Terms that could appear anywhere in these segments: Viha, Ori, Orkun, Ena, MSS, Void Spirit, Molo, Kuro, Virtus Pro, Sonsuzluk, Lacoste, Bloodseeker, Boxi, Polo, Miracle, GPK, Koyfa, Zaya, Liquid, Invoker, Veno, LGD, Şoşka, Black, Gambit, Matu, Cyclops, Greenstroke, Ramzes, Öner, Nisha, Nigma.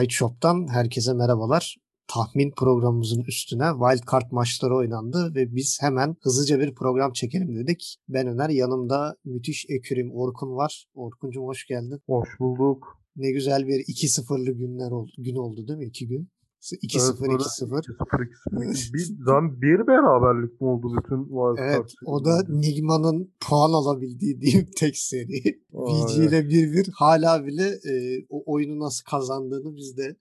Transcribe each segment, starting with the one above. Sideshop'tan herkese merhabalar. Tahmin programımızın üstüne wildcard maçları oynandı ve biz hemen hızlıca bir program çekelim dedik. Ben Öner, yanımda müthiş ekürim Orkun var. Orkun'cum hoş geldin. Hoş bulduk. Ne güzel bir 2-0'lı gün oldu değil mi? 2 gün. 2-0-2-0. Bir beraberlik mi oldu bütün wildcard? Evet, o da Nigma'nın puan alabildiği diyeyim tek seri. VG ile 1-1. Hala bile o oyunu nasıl kazandığını biz de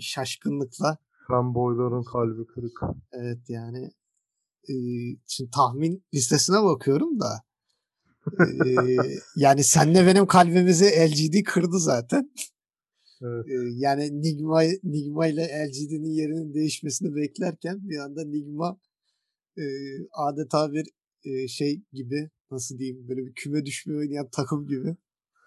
şaşkınlıkla. Fanboyların kalbi kırık. Evet yani. Şimdi tahmin listesine bakıyorum da. Yani senle benim kalbimizi LGD kırdı zaten. Evet. Yani Nigma ile LGD'nin yerinin değişmesini beklerken bir anda Nigma adeta bir şey gibi, nasıl diyeyim, böyle bir küme düşmeye oynayan takım gibi.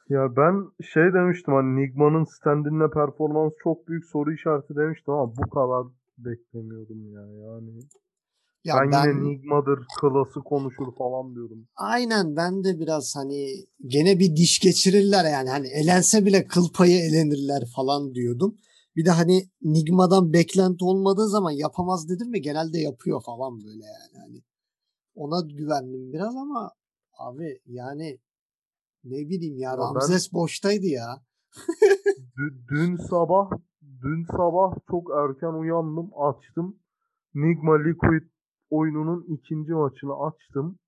Ya ben şey demiştim, hani Nigma'nın standinle performans çok büyük soru işareti demiştim ama bu kadar beklemiyordum yani. Ya ben yine Nigma'dır, klası konuşur falan diyorum. Aynen, ben de biraz hani gene bir diş geçirirler yani. Hani elense bile kıl payı elenirler falan diyordum. Bir de hani Nigma'dan beklenti olmadığı zaman yapamaz dedim mi genelde yapıyor falan böyle yani. Ona güvendim biraz ama abi yani ne bileyim ya Ramzes boştaydı ya. dün sabah çok erken uyandım, açtım. Nigma Liquid oyununun ikinci maçını açtım.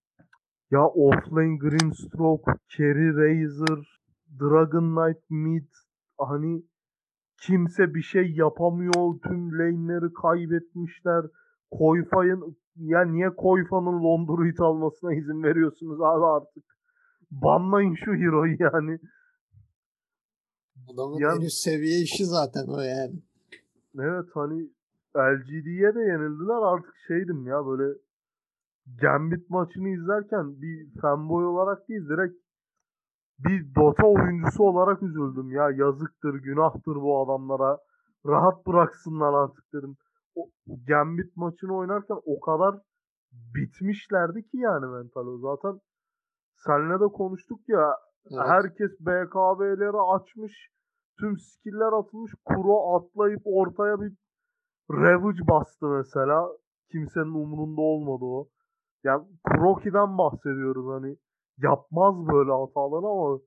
Ya offlane Greenstroke, Cherry Razor, Dragon Knight mid, hani kimse bir şey yapamıyor. Tüm lane'leri kaybetmişler. Koyfa'nın, ya niye Koyfa'nın Londra'yı almasına izin veriyorsunuz abi artık? Banlayın şu hero'yu yani. Adamın en üst seviye işi zaten o yani. Evet hani LGD'ye de yenildiler, artık şeydim ya, böyle Gambit maçını izlerken bir fanboy olarak değil, direkt bir Dota oyuncusu olarak üzüldüm ya. Yazıktır, günahtır bu adamlara, rahat bıraksınlar artık dedim. O Gambit maçını oynarken o kadar bitmişlerdi ki yani mental. Zaten seninle de konuştuk ya, evet. Herkes BKB'leri açmış, tüm skiller atılmış, Kuro atlayıp ortaya bir Ravage bastı mesela. Kimsenin umurunda olmadı o. Yani Kuroki'den bahsediyoruz, hani yapmaz böyle hataları ama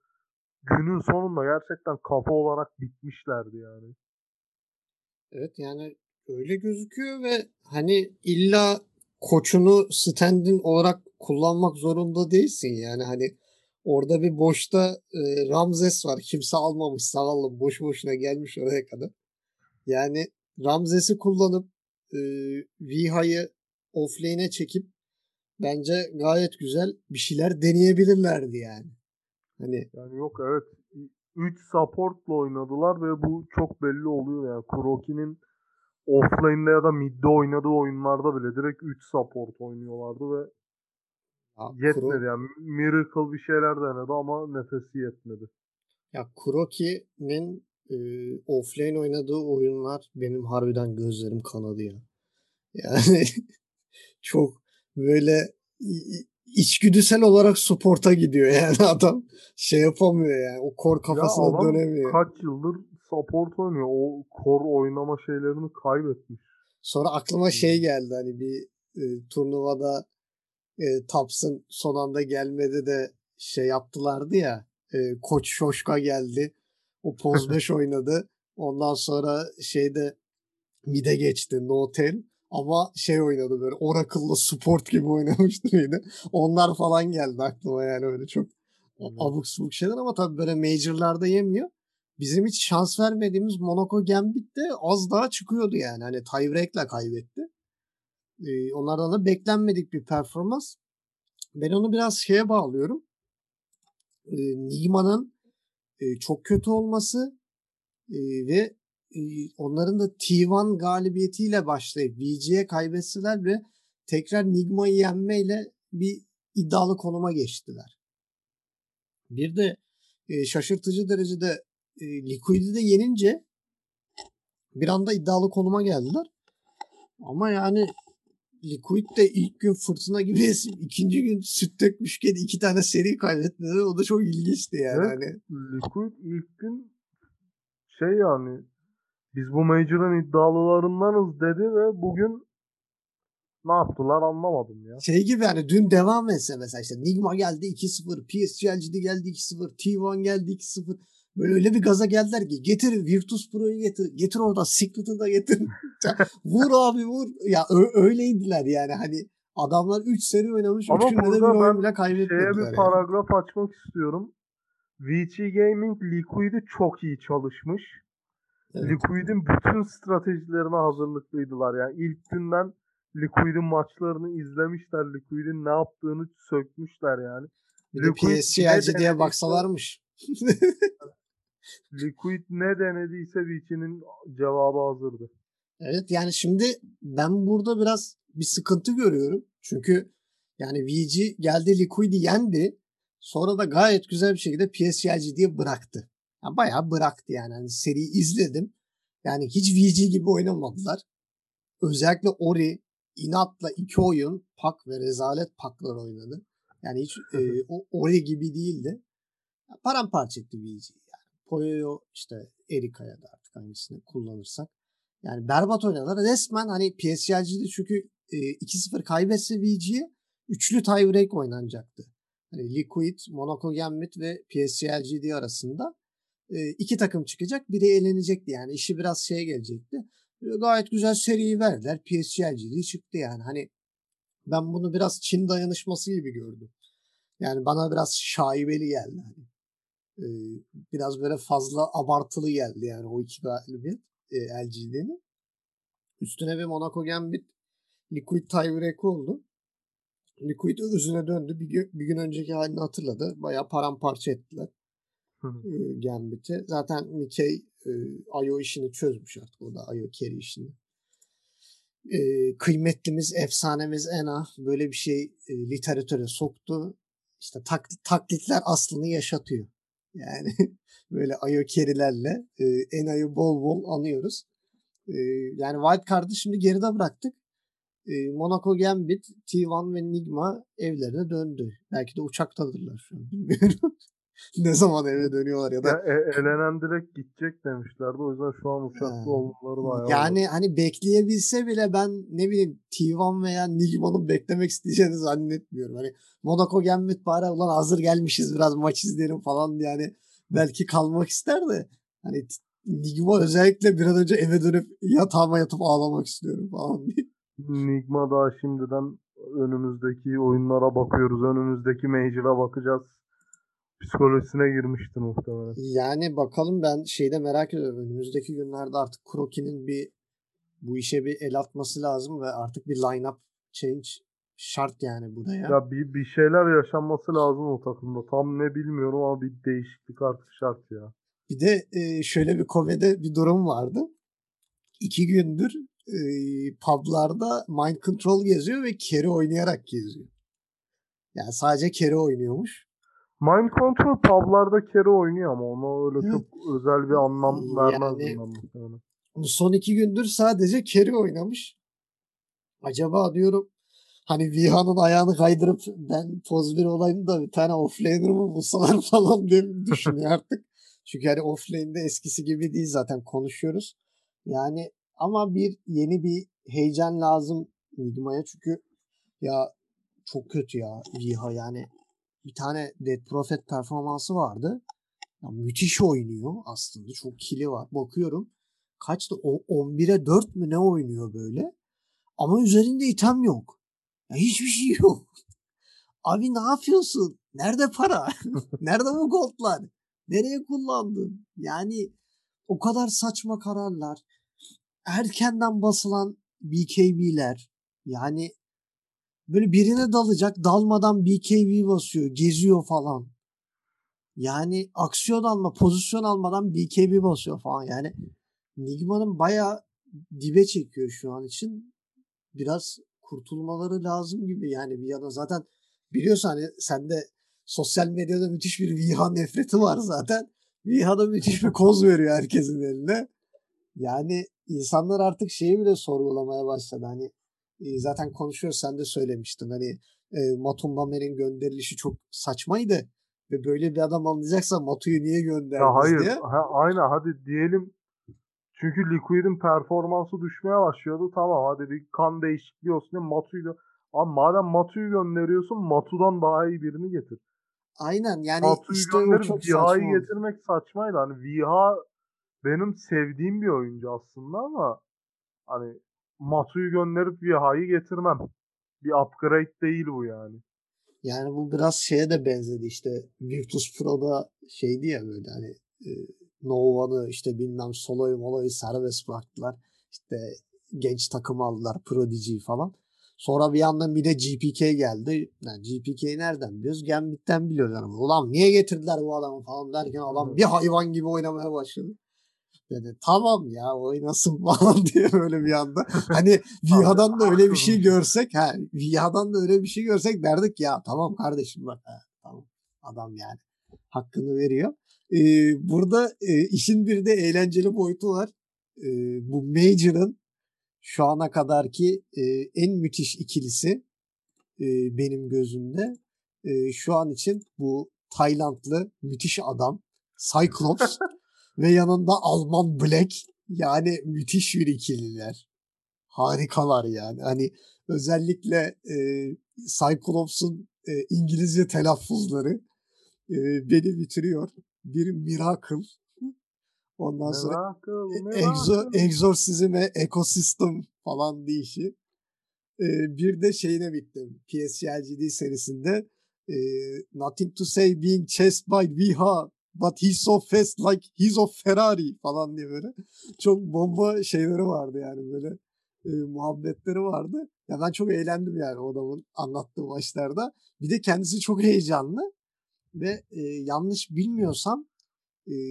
günün sonunda gerçekten kafa olarak bitmişlerdi yani. Evet yani öyle gözüküyor ve hani illa koçunu standin olarak kullanmak zorunda değilsin yani. Hani orada bir boşta Ramzes var, kimse almamış, zavallı boş boşuna gelmiş oraya kadar yani. Ramzes'i kullanıp Viha'yı offlane'e çekip bence gayet güzel bir şeyler deneyebilirlerdi yani. Yani yok, evet. 3 support'la oynadılar ve bu çok belli oluyor yani. Kuroki'nin offlane'de ya da mid'de oynadığı oyunlarda bile direkt 3 support oynuyorlardı ve yetmedi yani. Miracle bir şeyler denedi ama nefesi yetmedi. Ya Kuroki'nin offline oynadığı oyunlar benim harbiden gözlerim kanadı ya. Yani çok böyle içgüdüsel olarak support'a gidiyor yani adam. Şey yapamıyor yani. O core kafasına ya dönemiyor. Kaç yıldır support oynuyor. O core oynama şeylerini kaybetmiş. Sonra aklıma şey geldi, hani bir turnuvada Taps'ın son anda gelmedi de şey yaptılardı ya. Koç Şoşka geldi. O poz 5 oynadı. Ondan sonra şeyde mid'e geçti. No tail. Ama şey oynadı böyle. Oracle'la support gibi oynamıştı yine. Onlar falan geldi aklıma yani, öyle çok abuk subuk şeyler ama tabii böyle major'larda yemiyor. Bizim hiç şans vermediğimiz Monaco Gambit de az daha çıkıyordu yani. Hani tiebreak'le kaybetti. Onlardan da beklenmedik bir performans. Ben onu biraz şeye bağlıyorum. Nigma'nın çok kötü olması ve onların da T1 galibiyetiyle başlayıp VG'ye kaybetseler ve tekrar Nigma'yı yenmeyle bir iddialı konuma geçtiler. Bir de şaşırtıcı derecede Liquid'i de yenince bir anda iddialı konuma geldiler. Ama yani Liquid de ilk gün fırtına gibi esip ikinci gün süt dökmüşken 2 tane seri kaybettiler. O da çok ilginçti yani. Evet, hani. Liquid ilk gün şey yani biz bu Major'ın iddialılarındanız dedi ve bugün ne yaptılar anlamadım ya. Şey gibi yani, dün devam etse mesela işte Nigma geldi 2-0, PSG.LGD geldi 2-0, T1 geldi 2-0. Böyle öyle bir gaza geldiler ki getir Virtus Pro'yu getir, getir orada Secret'ı da getir. Vur abi vur. Ya öyleydiler yani hani adamlar 3 seri oynamış. Ama 3 günde bir oyun bile kaybetmediler. Şeye bir yani paragraf açmak istiyorum. VG Gaming Liquid'i çok iyi çalışmış. Evet. Liquid'in bütün stratejilerine hazırlıklıydılar. Yani ilk günden Liquid'in maçlarını izlemişler. Liquid'in ne yaptığını sökmüşler yani. Bir de PSG.LGD'ye diye baksalarmış. Liquid ne denediyse VG'nin cevabı hazırdı. Evet yani şimdi ben burada biraz bir sıkıntı görüyorum. Çünkü yani VG geldi Liquid'i yendi. Sonra da gayet güzel bir şekilde PSG.LGD'ye bıraktı. Yani bayağı bıraktı yani. Yani seriyi izledim. Yani hiç VG gibi oynamadılar. Özellikle Ori inatla iki oyun pak ve rezalet paklar oynadı. Yani hiç Ori gibi değildi. Yani paramparça etti VG'yi. Yani Polo işte Erika'ya da artık hangisini kullanırsak. Yani berbat oynadılar. Resmen hani PSG.LGD çünkü 2-0 kaybetse VG'ye üçlü tiebreak oynanacaktı. Yani Liquid, Monaco Gambit ve PSG.LGD arasında iki takım çıkacak. Biri elenecekti yani. İşi biraz şeye gelecekti. Gayet güzel seriyi verdiler. PSG.LGD çıktı yani. Hani ben bunu biraz Çin dayanışması gibi gördüm. Yani bana biraz şaibeli geldi. Hani. Biraz böyle fazla abartılı geldi yani o iki galibiyet LGD'nin. Üstüne bir Monaco Gambit Liquid tiebreak oldu. Liquid özüne döndü. Bir gün önceki halini hatırladı. Bayağı paramparça ettiler Gambit'i. Zaten miCKe IO işini çözmüş artık. O da IO carry işini. Kıymetlimiz, efsanemiz Ena böyle bir şey literatüre soktu. İşte taklitler aslını yaşatıyor. Yani böyle IO carry'lerle Ena'yı bol bol anıyoruz. Yani wildcard'ı şimdi geride bıraktık. Monaco Gambit, T1 ve Nigma evlerine döndü. Belki de uçaktadırlar şu an. Bilmiyorum. Ne zaman eve dönüyorlar ya da. Ya, elenen direkt gidecek demişlerdi. O yüzden şu an uçakta olmaları bayağı. Yani hani bekleyebilse bile ben ne bileyim T1 veya Nigma'nın beklemek isteyeceğini zannetmiyorum. Hani Monaco Gambit bari ulan hazır gelmişiz biraz maç izleyelim falan yani belki kalmak isterdi. Hani Nigma özellikle bir an önce eve dönüp yatağıma yatıp ağlamak istiyorum falan diye. Nigma daha şimdiden önümüzdeki oyunlara bakıyoruz. Önümüzdeki major'a bakacağız. Psikolojisine girmişti muhtemelen. Yani bakalım ben şeyde merak ediyorum. Önümüzdeki günlerde artık Kuroki'nin bir bu işe bir el atması lazım ve artık bir line-up change şart yani buraya. Ya bir şeyler yaşanması lazım o takımda. Tam ne bilmiyorum ama bir değişiklik artık şart ya. Bir de şöyle bir komedi bir durum vardı. 2 gündür pub'larda mind control geziyor ve carry oynayarak geziyor. Yani sadece carry oynuyormuş. Mind control pub'larda carry oynuyor ama ona öyle evet, çok özel bir anlam vermez. Yani, son 2 gündür sadece carry oynamış. Acaba diyorum hani Viha'nın ayağını kaydırıp ben poz bir olayım da bir tane offlaner mı bulsalar falan diye düşünüyor artık. Çünkü hani offlane'de eskisi gibi değil zaten konuşuyoruz. Yani ama yeni bir heyecan lazım Nigma'ya çünkü ya çok kötü ya Viha yani bir tane Dead Prophet performansı vardı. Ya müthiş oynuyor aslında. Çok kili var. Bakıyorum kaçtı? 11'e 4 mü ne oynuyor böyle? Ama üzerinde item yok. Ya hiçbir şey yok. Abi ne yapıyorsun? Nerede para? Nerede bu goldlar? Nereye kullandın? Yani o kadar saçma kararlar. Erkenden basılan BKB'ler yani böyle birine dalacak dalmadan BKB basıyor geziyor falan yani aksiyon alma pozisyon almadan BKB basıyor falan yani Nigma'nın bayağı dibe çekiyor şu an için biraz kurtulmaları lazım gibi yani bir yana zaten biliyorsun hani sende sosyal medyada müthiş bir Viha nefreti var zaten Viha da müthiş bir koz veriyor herkesin eline yani İnsanlar artık şeyi bile sorgulamaya başladı. Hani zaten konuşuyoruz sen de söylemiştin. Hani Matu Mamer'in gönderilişi çok saçmaydı. Ve böyle bir adam anlayacaksa Matu'yu niye gönderdiniz diye. Hayır. Aynen hadi diyelim Çünkü Liquid'in performansı düşmeye başlıyordu. Tamam hadi bir kan değişikliği olsun diye Matu'yu... Abi madem Matu'yu gönderiyorsun, Matu'dan daha iyi birini getir. Aynen yani Matu'yu işte gönderip Viha'yı getirmek saçmaydı. Hani Viha benim sevdiğim bir oyuncu aslında ama hani Matu'yu gönderip Viha'yı getirmem. Bir upgrade değil bu yani. Yani bu biraz şeye de benzedi işte. Virtus Pro'da şeydi ya böyle hani Nova'nı işte bilmem Solo'yu Molo'yu serbest bıraktılar. İşte genç takımı aldılar. Prodigy falan. Sonra bir yandan bir de GPK geldi. Yani GPK'yi nereden biliyoruz? Gambit'ten biliyoruz. Yani, ulan niye getirdiler bu adamı falan derken adam bir hayvan gibi oynamaya başladı. Dedi tamam ya oynasın falan diye böyle bir anda. Hani Viha'dan da öyle bir şey görsek derdik ya tamam kardeşim bak tamam adam yani hakkını veriyor. Burada işin bir de eğlenceli boyutu var. Bu Major'ın şu ana kadarki en müthiş ikilisi benim gözümde şu an için bu Taylandlı müthiş adam Cyclops ve yanında Alman Black, yani müthiş bir ikililer. Harikalar yani. Hani özellikle Cyclops'un İngilizce telaffuzları beni bitiriyor. Bir Miracle. Ondan sonra Exorcism'e Ecosystem falan deyişi. Bir de şeyine bittim. PSG.LGD serisinde Nothing to say being chased by Viha but he's so fast like he's of Ferrari falan diye böyle. Çok bomba şeyleri vardı yani böyle muhabbetleri vardı. Ya ben çok eğlendim yani o adamın anlattığı maçlarda. Bir de kendisi çok heyecanlı ve yanlış bilmiyorsam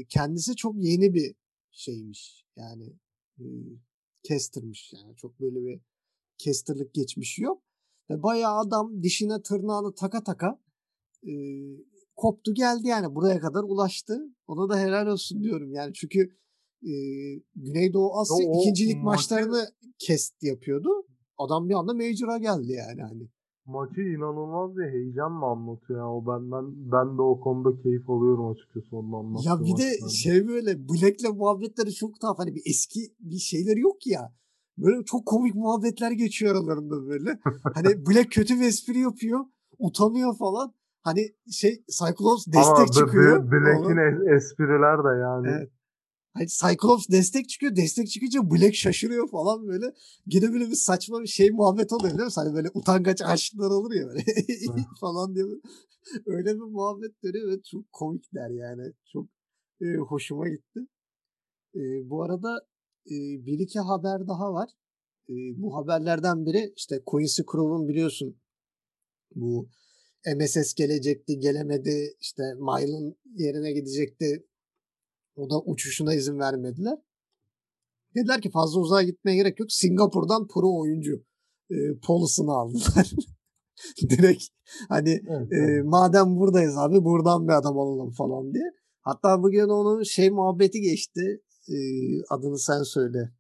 kendisi çok yeni bir şeymiş yani kestirmiş yani çok böyle bir kestirlik geçmişi yok ve bayağı adam dişine tırnağını taka taka koptu geldi yani buraya kadar ulaştı ona da helal olsun diyorum yani çünkü Güneydoğu Asya ya ikincilik maçlarını kest yapıyordu adam bir anda Major'a geldi yani hani. Maçı inanılmaz bir heyecanla anlatıyor ya. O ben de o konuda keyif alıyorum açıkçası ondan anlattığım. Ya bir maçlarında. De şey böyle Black'le muhabbetleri çok tuhaf. Hani bir eski bir şeyler yok ya. Böyle çok komik muhabbetler geçiyor aralarında böyle. Hani Black kötü bir espri yapıyor. Utanıyor falan. Hani şey Cyclops destek çıkıyor. Black'in espriler de yani. Evet. Hani Cyclops destek çıkıyor. Destek çıkınca Black şaşırıyor falan böyle. Gene böyle bir saçma bir şey muhabbet oluyor biliyor musun? Hani böyle utangaç aşıklar olur ya böyle falan diye böyle. Öyle bir muhabbet dönüyor ve çok komikler yani. Çok hoşuma gitti. Bu arada bir iki haber daha var. Bu haberlerden biri işte Quincy Crew'un biliyorsun bu MSS gelecekti gelemedi işte Mile'ın yerine gidecekti. O da uçuşuna izin vermediler. Dediler ki fazla uzağa gitmeye gerek yok. Singapur'dan pro oyuncu Polo'sunu aldılar. Direkt hani evet. Madem buradayız abi buradan bir adam alalım falan diye. Hatta bugün onun şey muhabbeti geçti. Adını sen söyle.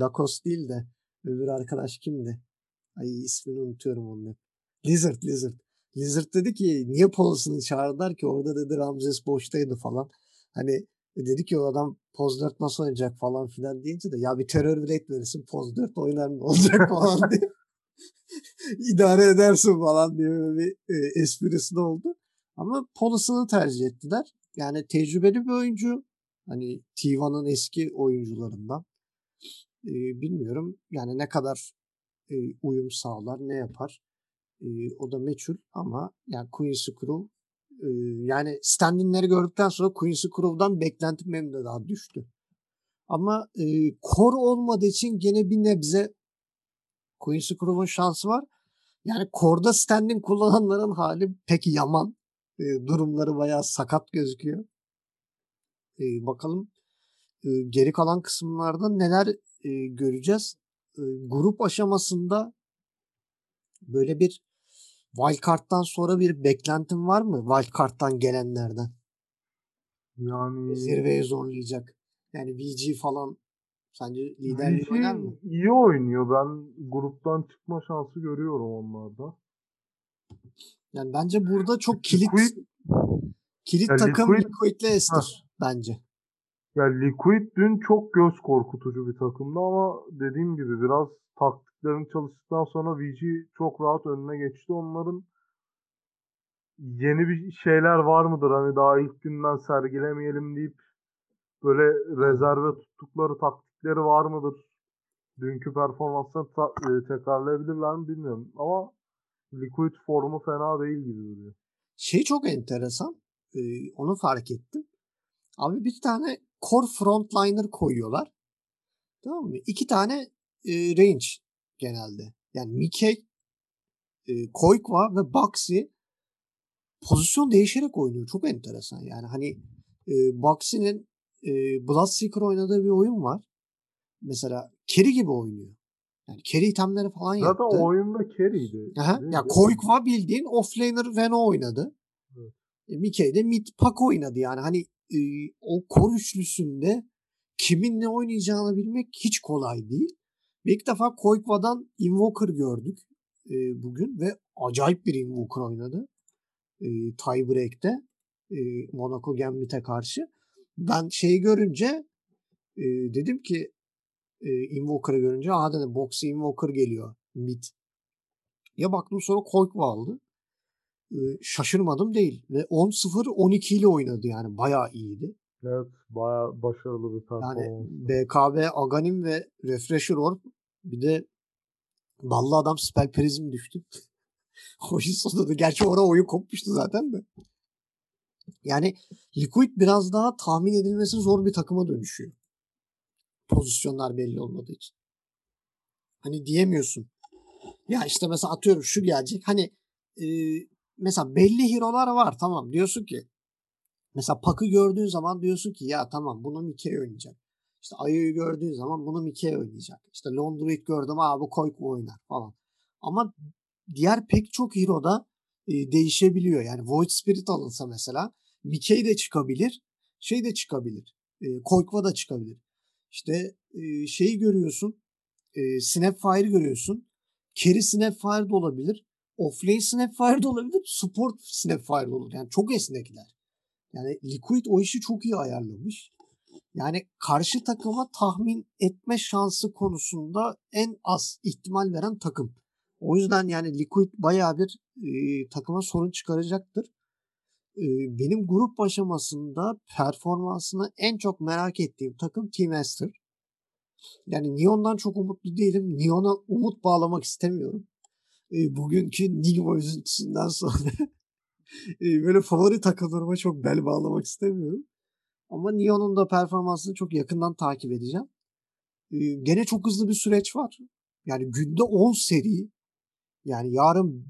Lacoste değil de öbür arkadaş kimdi? Ay ismini unutuyorum onu. Lizard dedi ki niye Polo'sunu çağırdılar ki? Orada dedi Ramzes boştaydı falan. Hani dedi ki o adam Poz 4 nasıl oynayacak falan filan deyince de ya bir terör bile etmesin Poz 4 oynar mı olacak falan diye idare edersin falan diye bir esprisi de oldu. Ama Polo'sunu tercih ettiler. Yani tecrübeli bir oyuncu. Hani T1'ın eski oyuncularından. Bilmiyorum yani ne kadar uyum sağlar ne yapar. O da meçhul ama yani Quincy Crew yani stand-in'leri gördükten sonra Quincy Crew'dan beklentim benim de daha düştü. Ama core olmadığı için gene bir nebze Quincy Crew'un şansı var. Yani core'da stand-in kullananların hali pek yaman. Durumları bayağı sakat gözüküyor. Bakalım geri kalan kısımlarda neler göreceğiz. Grup aşamasında böyle bir Wildcard'dan sonra bir beklentin var mı? Wildcard'dan gelenlerden. Yani zirveye zorlayacak. Yani VG falan sence liderliği oynar mı? İyi oynuyor. Ben gruptan çıkma şansı görüyorum onlarda. Yani bence burada çok kilit takım Liquid'le Ester bence. Ya Liquid dün çok göz korkutucu bir takımdı ama dediğim gibi biraz taktiklerin çalıştıktan sonra VG çok rahat önüne geçti onların. Yeni bir şeyler var mıdır? Hani daha ilk günden sergilemeyelim deyip böyle rezerve tuttukları taktikleri var mıdır? Dünkü performansını tekrarlayabilirler mi bilmiyorum ama Liquid formu fena değil gibi duruyor. Şey çok enteresan. Onu fark ettim. Abi bir tane core frontliner koyuyorlar. Tamam mı? İki tane range genelde. Yani miCKe, Koykva ve Boxi pozisyon değişerek oynuyor. Çok enteresan. Yani hani Boxi'nin Bloodseeker oynadığı bir oyun var. Mesela carry gibi oynuyor. Yani carry itemleri falan zaten yaptı. Zaten oyunda carry'ydi. Ya Koykva bildiğin offlaner Veno oynadı. Evet. miCKe de mid pack oynadı. Yani hani o core üçlüsünde kimin ne oynayacağını bilmek hiç kolay değil. İlk defa Koykva'dan Invoker gördük bugün ve acayip bir Invoker oynadı. Tiebreak'te Monaco Gambit'e karşı. Ben şeyi görünce dedim ki Invoker'ı görünce dedim Boxi Invoker geliyor mid. Ya baktım sonra Koykva aldı. Şaşırmadım değil. Ve 10-0 12 ile oynadı yani. Bayağı iyiydi. Evet. Bayağı başarılı bir performans. Yani BKB, Aganim ve Refresher Orb. Bir de ballı adam Spell Prism düştü. Oyun sonunda. Gerçi orada oyun kopmuştu zaten de. Yani Liquid biraz daha tahmin edilmesi zor bir takıma dönüşüyor. Pozisyonlar belli olmadığı için. Hani diyemiyorsun. Ya işte mesela atıyorum şu gelecek. Hani mesela belli hero'lar var, tamam diyorsun ki mesela Pak'ı gördüğün zaman diyorsun ki ya tamam bunu miCKe oynayacak. İşte IO'yu gördüğün zaman bunu miCKe oynayacak. İşte Londroid gördüm bu Koykva oynar falan. Ama diğer pek çok hero'da değişebiliyor. Yani Void Spirit alınsa mesela miCKe de çıkabilir, şey de çıkabilir. Koykva da çıkabilir. İşte şeyi görüyorsun. Snapfire görüyorsun. Carry Snapfire de olabilir. Offlane Snapfire de olabilir, support Snapfire de olabilir. Yani çok esnekler. Yani Liquid o işi çok iyi ayarlamış. Yani karşı takıma tahmin etme şansı konusunda en az ihtimal veren takım. O yüzden yani Liquid bayağı bir takıma sorun çıkaracaktır. Benim grup aşamasında performansını en çok merak ettiğim takım Team Aster. Yani Neon'dan çok umutlu değilim. Neon'a umut bağlamak istemiyorum. Bugünkü Nigma üzüntüsünden sonra böyle favori takımlarıma çok bel bağlamak istemiyorum. Ama Neon'un da performansını çok yakından takip edeceğim. Gene çok hızlı bir süreç var. Yani günde 10 seri, yani yarın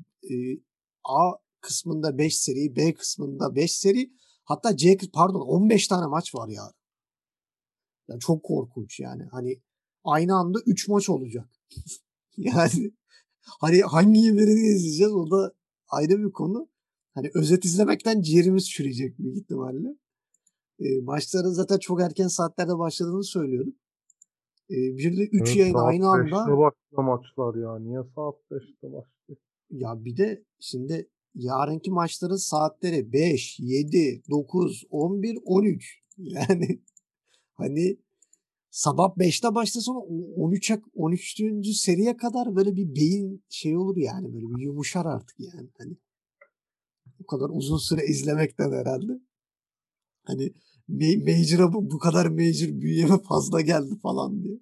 A kısmında 5 seri, B kısmında 5 seri, hatta 15 tane maç var yarın. Yani çok korkunç yani. Hani aynı anda 3 maç olacak. Yani hani hangi birini izleyeceğiz o da ayrı bir konu. Hani özet izlemekten ciğerimiz çürüyecek büyük ihtimalle. Maçların zaten çok erken saatlerde başladığını söylüyorduk. Bir de 3 yayın aynı anda. Saat 5'te başladı maçlar ya. Niye saat 5'te başladı? Ya bir de şimdi yarınki maçların saatleri 5, 7, 9, 11, 13. Yani hani sabah 5'te başlasa 13. seriye kadar böyle bir beyin şey olur yani, böyle bir yumuşar artık yani. Hani bu kadar uzun süre izlemekten herhalde. Hani Major'a bu kadar Major büyüyeme fazla geldi falan diye.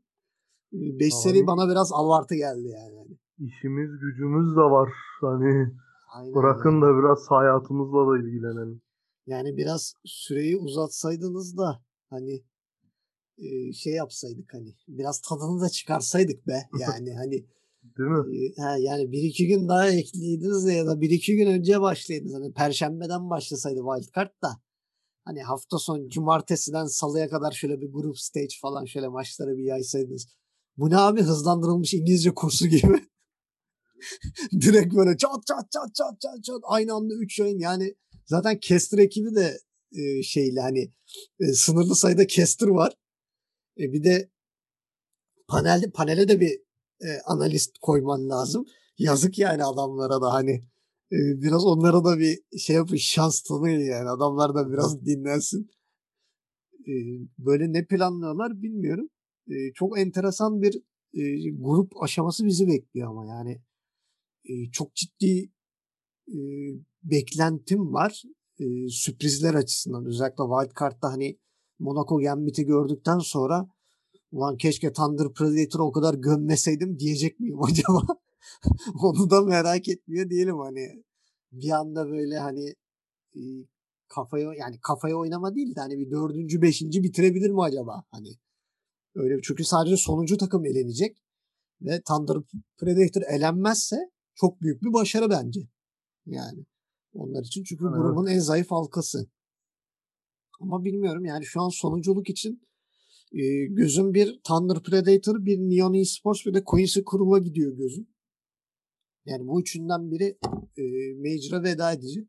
5 seri bana biraz avartı geldi yani. İşimiz gücümüz de var. Hani aynen bırakın yani. Da biraz hayatımızla da ilgilenelim. Yani biraz süreyi uzatsaydınız da hani şey yapsaydık, hani biraz tadını da çıkarsaydık be yani hani değil mi? Yani 1-2 gün daha ekleydiniz ya da 1-2 gün önce başlaydınız, hani perşembeden başlasaydı wildcard da hani hafta sonu cumartesiden salıya kadar şöyle bir group stage falan şöyle maçlara bir yaysaydınız. Bu ne abi, hızlandırılmış İngilizce kursu gibi direkt böyle çat çat aynı anda 3 yayın. Yani zaten Caster ekibi de şeyle hani sınırlı sayıda Caster var. Bir de panele de bir analist koyman lazım. Yazık yani adamlara da hani biraz onlara da bir şey yapın, şans tanıyın yani. Adamlar da biraz dinlensin. böyle ne planlıyorlar bilmiyorum. Çok enteresan bir grup aşaması bizi bekliyor ama yani çok ciddi beklentim var sürprizler açısından. Özellikle Wildcard'da hani Monaco Gambit'i gördükten sonra ulan keşke Thunder Predator'ı o kadar gömmeseydim diyecek miyim acaba? Onu da merak etmiyor diyelim hani bir anda böyle hani kafaya yani kafaya oynama değil de hani bir 4. 5. bitirebilir mi acaba? Hani öyle çünkü sadece sonuncu takım elenecek ve Thunder Predator elenmezse çok büyük bir başarı bence. Yani onlar için çünkü evet, grubun en zayıf halkası. Ama bilmiyorum yani şu an sonunculuk için gözüm bir Thunder Predator, bir Neon Esports ve de Quincy Crew'a gidiyor gözüm. Yani bu üçünden biri Major'a veda edecek.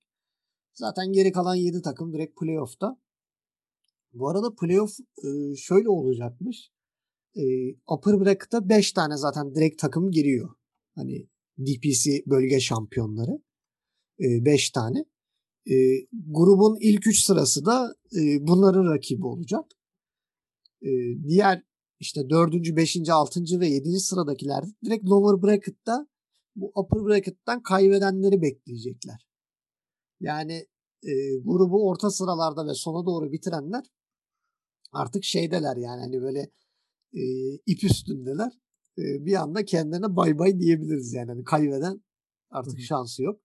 Zaten geri kalan 7 takım direkt playoff'ta. Bu arada playoff şöyle olacakmış. Upper Bracket'a 5 tane zaten direkt takım giriyor. Hani DPC bölge şampiyonları. 5 tane. Grubun ilk 3 sırası da bunların rakibi olacak. Diğer işte 4. 5. 6. ve 7. sıradakiler direkt lower bracket'ta bu upper bracket'tan kaybedenleri bekleyecekler. Yani grubu orta sıralarda ve sona doğru bitirenler artık şeydeler yani hani böyle ip üstündeler. Bir anda kendilerine bay bay diyebiliriz yani. Yani kaybeden artık şansı yok.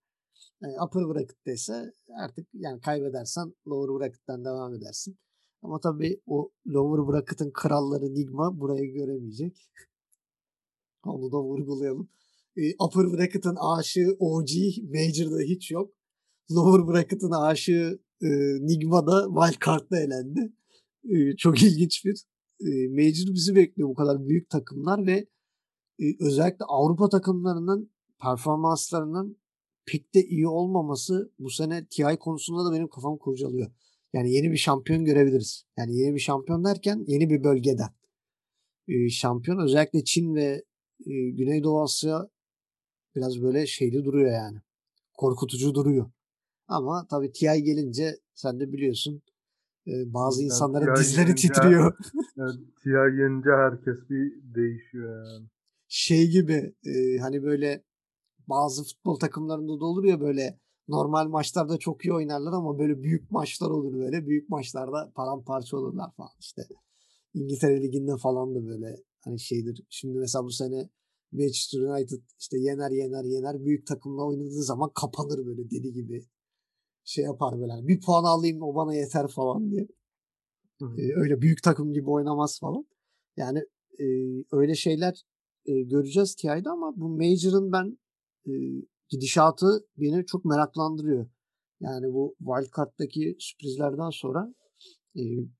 Upper bracket'ta ise artık yani kaybedersen lower bracket'tan devam edersin. Ama tabii o lower bracket'ın kralları Nigma burayı göremeyecek. Onu da vurgulayalım. Upper bracket'ın aşığı OG, Major'da hiç yok. Lower bracket'ın aşığı Nigma da wildcard'da elendi. Çok ilginç bir Major bizi bekliyor bu kadar büyük takımlar ve özellikle Avrupa takımlarının performanslarının pek de iyi olmaması bu sene TI konusunda da benim kafamı kurcalıyor. Yani yeni bir şampiyon görebiliriz. Yani yeni bir şampiyon derken yeni bir bölgeden. Şampiyon özellikle Çin ve Güneydoğu Asya biraz böyle şeyli duruyor yani. Korkutucu duruyor. Ama tabii TI gelince sen de biliyorsun bazı yani insanların dizleri titriyor. Yani TI gelince herkes bir değişiyor yani. Şey gibi hani böyle bazı futbol takımlarında da olur ya böyle normal maçlarda çok iyi oynarlar ama böyle büyük maçlar olur böyle. Büyük maçlarda paramparça olurlar falan işte. İngiltere Ligi'nde falan da böyle hani şeydir. Şimdi mesela bu sene Manchester United işte yener büyük takımla oynadığı zaman kapanır böyle deli gibi şey yapar böyle. Yani bir puan alayım o bana yeter falan diye. Öyle büyük takım gibi oynamaz falan. Yani öyle şeyler göreceğiz TI'de ama bu Major'ın ben gidişatı beni çok meraklandırıyor. Yani bu wildcard'daki sürprizlerden sonra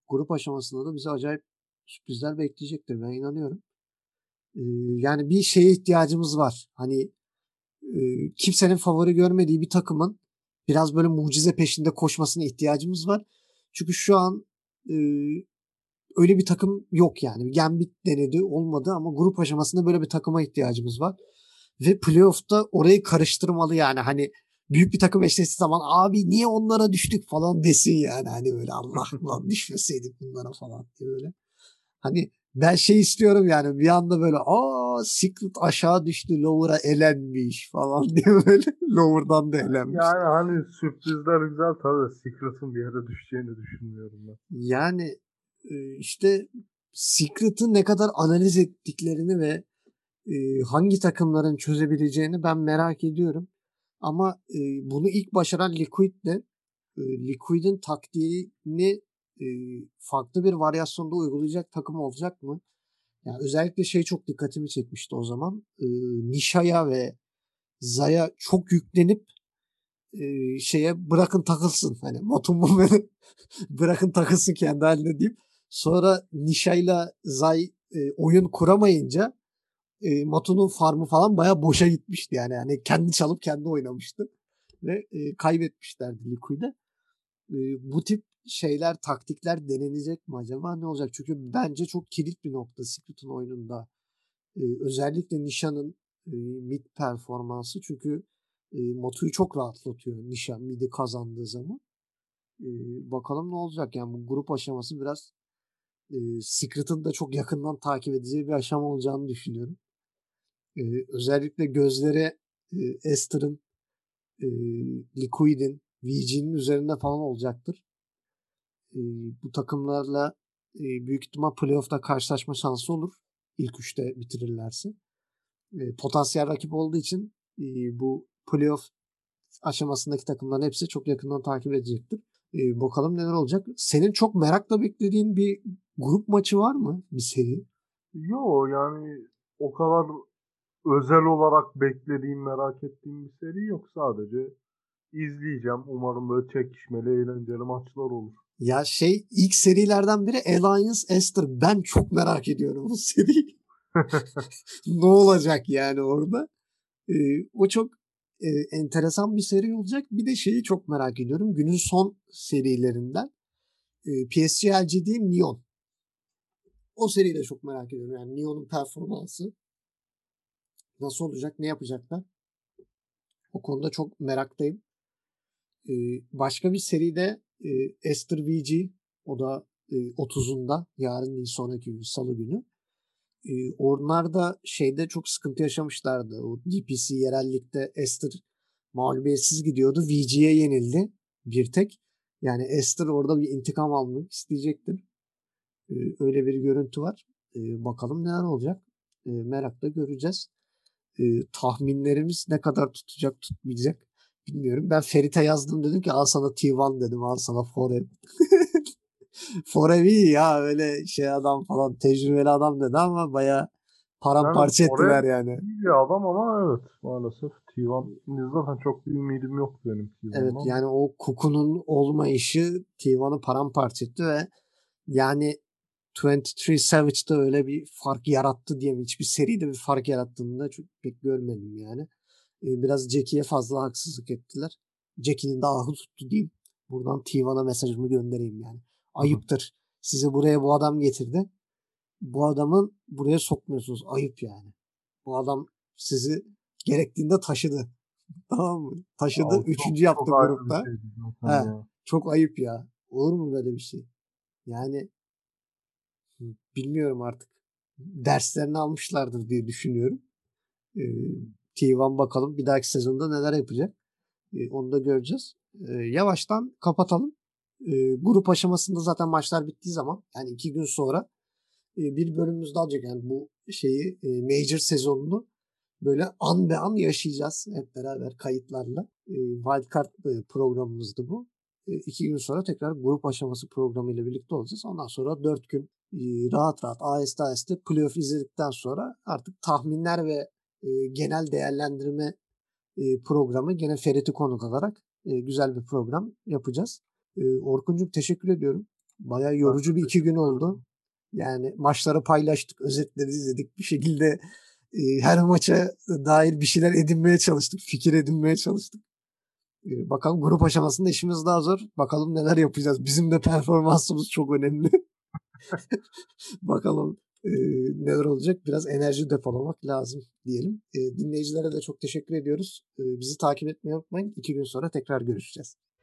grup aşamasında da bize acayip sürprizler bekleyecektir. Ben inanıyorum. Yani bir şeye ihtiyacımız var. Hani kimsenin favori görmediği bir takımın biraz böyle mucize peşinde koşmasına ihtiyacımız var. Çünkü şu an öyle bir takım yok yani. Gambit denedi olmadı ama grup aşamasında böyle bir takıma ihtiyacımız var. Ve playoff'ta orayı karıştırmalı yani hani büyük bir takım eşleştiği zaman abi niye onlara düştük falan desin yani hani böyle Allah'ım düşmeseydik bunlara falan diye böyle. Hani ben şey istiyorum yani bir anda böyle Secret aşağı düştü lower'a elenmiş falan diye böyle lower'dan da elenmiş. Yani hani sürprizler güzel tabii Secret'ın bir yere düşeceğini düşünmüyorum ben. Yani işte Secret'ın ne kadar analiz ettiklerini ve hangi takımların çözebileceğini ben merak ediyorum. Ama bunu ilk başaran Liquid'le Liquid'in taktiğini farklı bir varyasyonda uygulayacak takım olacak mı? Yani özellikle şey çok dikkatimi çekmişti o zaman. Nisha'ya ve Zaya çok yüklenip şeye bırakın takılsın. Hani Matu'nun beni bırakın takılsın kendi haline deyip sonra Nisha'yla Zay oyun kuramayınca Matu'nun farmı falan bayağı boşa gitmişti yani. Yani kendi çalıp kendi oynamıştı ve kaybetmişlerdi Liquid'e. Bu tip şeyler, taktikler denenecek mi acaba? Ne olacak? Çünkü bence çok kilit bir nokta Secret'ın oyununda. Özellikle Nisha'nın mid performansı çünkü Matu'yu çok rahatlatıyor Nisha mid'i kazandığı zaman. Bakalım ne olacak? Yani bu grup aşaması biraz Secret'ın da çok yakından takip edeceği bir aşama olacağını düşünüyorum. Özellikle gözlere Esther'ın, Liquid'in, VG'nin üzerinde falan olacaktır. Bu takımlarla büyük ihtimal playoff'ta karşılaşma şansı olur. İlk üçte bitirirlerse. Potansiyel rakip olduğu için bu playoff aşamasındaki takımların hepsi çok yakından takip edecektir. Bakalım neler olacak. Senin çok merakla beklediğin bir grup maçı var mı? Bir seri? Yok yani o kadar özel olarak beklediğim, merak ettiğim bir seri yok. Sadece izleyeceğim. Umarım böyle çekişmeli, eğlenceli maçlar olur. Ya ilk serilerden biri Alliance Esther. Ben çok merak ediyorum bu seriyi. Ne olacak yani orada? O çok enteresan bir seri olacak. Bir de çok merak ediyorum. Günün son serilerinden PSG.LGD Neon. O seriyi de çok merak ediyorum. Yani Neon'un performansı nasıl olacak? Ne yapacaklar? O konuda çok meraktayım. Başka bir seride Esther VG, o da 30'unda, yarın, sonraki gün, salı günü. Onlar da çok sıkıntı yaşamışlardı. O DPC yerellikte Esther mağlubiyetsiz gidiyordu. VG'ye yenildi bir tek. Yani Esther orada bir intikam almak isteyecektir. Öyle bir görüntü var. Bakalım neler olacak. Merakla göreceğiz. Tahminlerimiz ne kadar tutacak, tutmayacak bilmiyorum. Ben Ferit'e yazdım, dedim ki al sana T1 dedim, al sana Forev. Forev iyi ya, öyle adam falan, tecrübeli adam dedi ama bayağı paramparça ettiler yani. İyi adam ama evet, maalesef T1 zaten çok bir ümidim yok benim T1'dan. Evet yani o Kuku'nun olmayışı T1'ı paramparça etti ve yani 23 Savage'da öyle bir fark yarattı diye mi? Hiçbir seride bir fark yarattığını da çok pek görmedim yani. Biraz Jackie'ye fazla haksızlık ettiler. Jackie'nin de ahı tuttu diyeyim. Buradan T1'a mesajımı göndereyim yani. Ayıptır. Sizi buraya bu adam getirdi. Bu adamın buraya sokmuyorsunuz. Ayıp yani. Bu adam sizi gerektiğinde taşıdı. Tamam mı? Taşıdı. Ya, üçüncü yaptı grupta. Çok ayıp ya. Olur mu böyle bir şey? Yani bilmiyorum artık. Derslerini almışlardır diye düşünüyorum. T1 bakalım bir dahaki sezonda neler yapacak. Onu da göreceğiz. Yavaştan kapatalım. Grup aşamasında zaten maçlar bittiği zaman, yani 2 gün sonra bir bölümümüz daha olacak. Yani bu major sezonunu böyle an be an yaşayacağız hep beraber kayıtlarla. Wildcard programımızdı bu. 2 gün sonra tekrar grup aşaması programıyla birlikte olacağız. Ondan sonra 4 gün rahat rahat aheste playoff izledikten sonra artık tahminler ve genel değerlendirme programı, gene Ferit'i konuk alarak güzel bir program yapacağız. Orkuncuğum teşekkür ediyorum. Bayağı yorucu bir 2 gün oldu. Yani maçları paylaştık, özetleri izledik. Bir şekilde her maça dair bir şeyler edinmeye çalıştık. Fikir edinmeye çalıştık. Bakalım grup aşamasında işimiz daha zor. Bakalım neler yapacağız. Bizim de performansımız çok önemli. Bakalım neler olacak. Biraz enerji depolamak lazım diyelim. Dinleyicilere de çok teşekkür ediyoruz. Bizi takip etmeyi unutmayın. 2 gün sonra tekrar görüşeceğiz.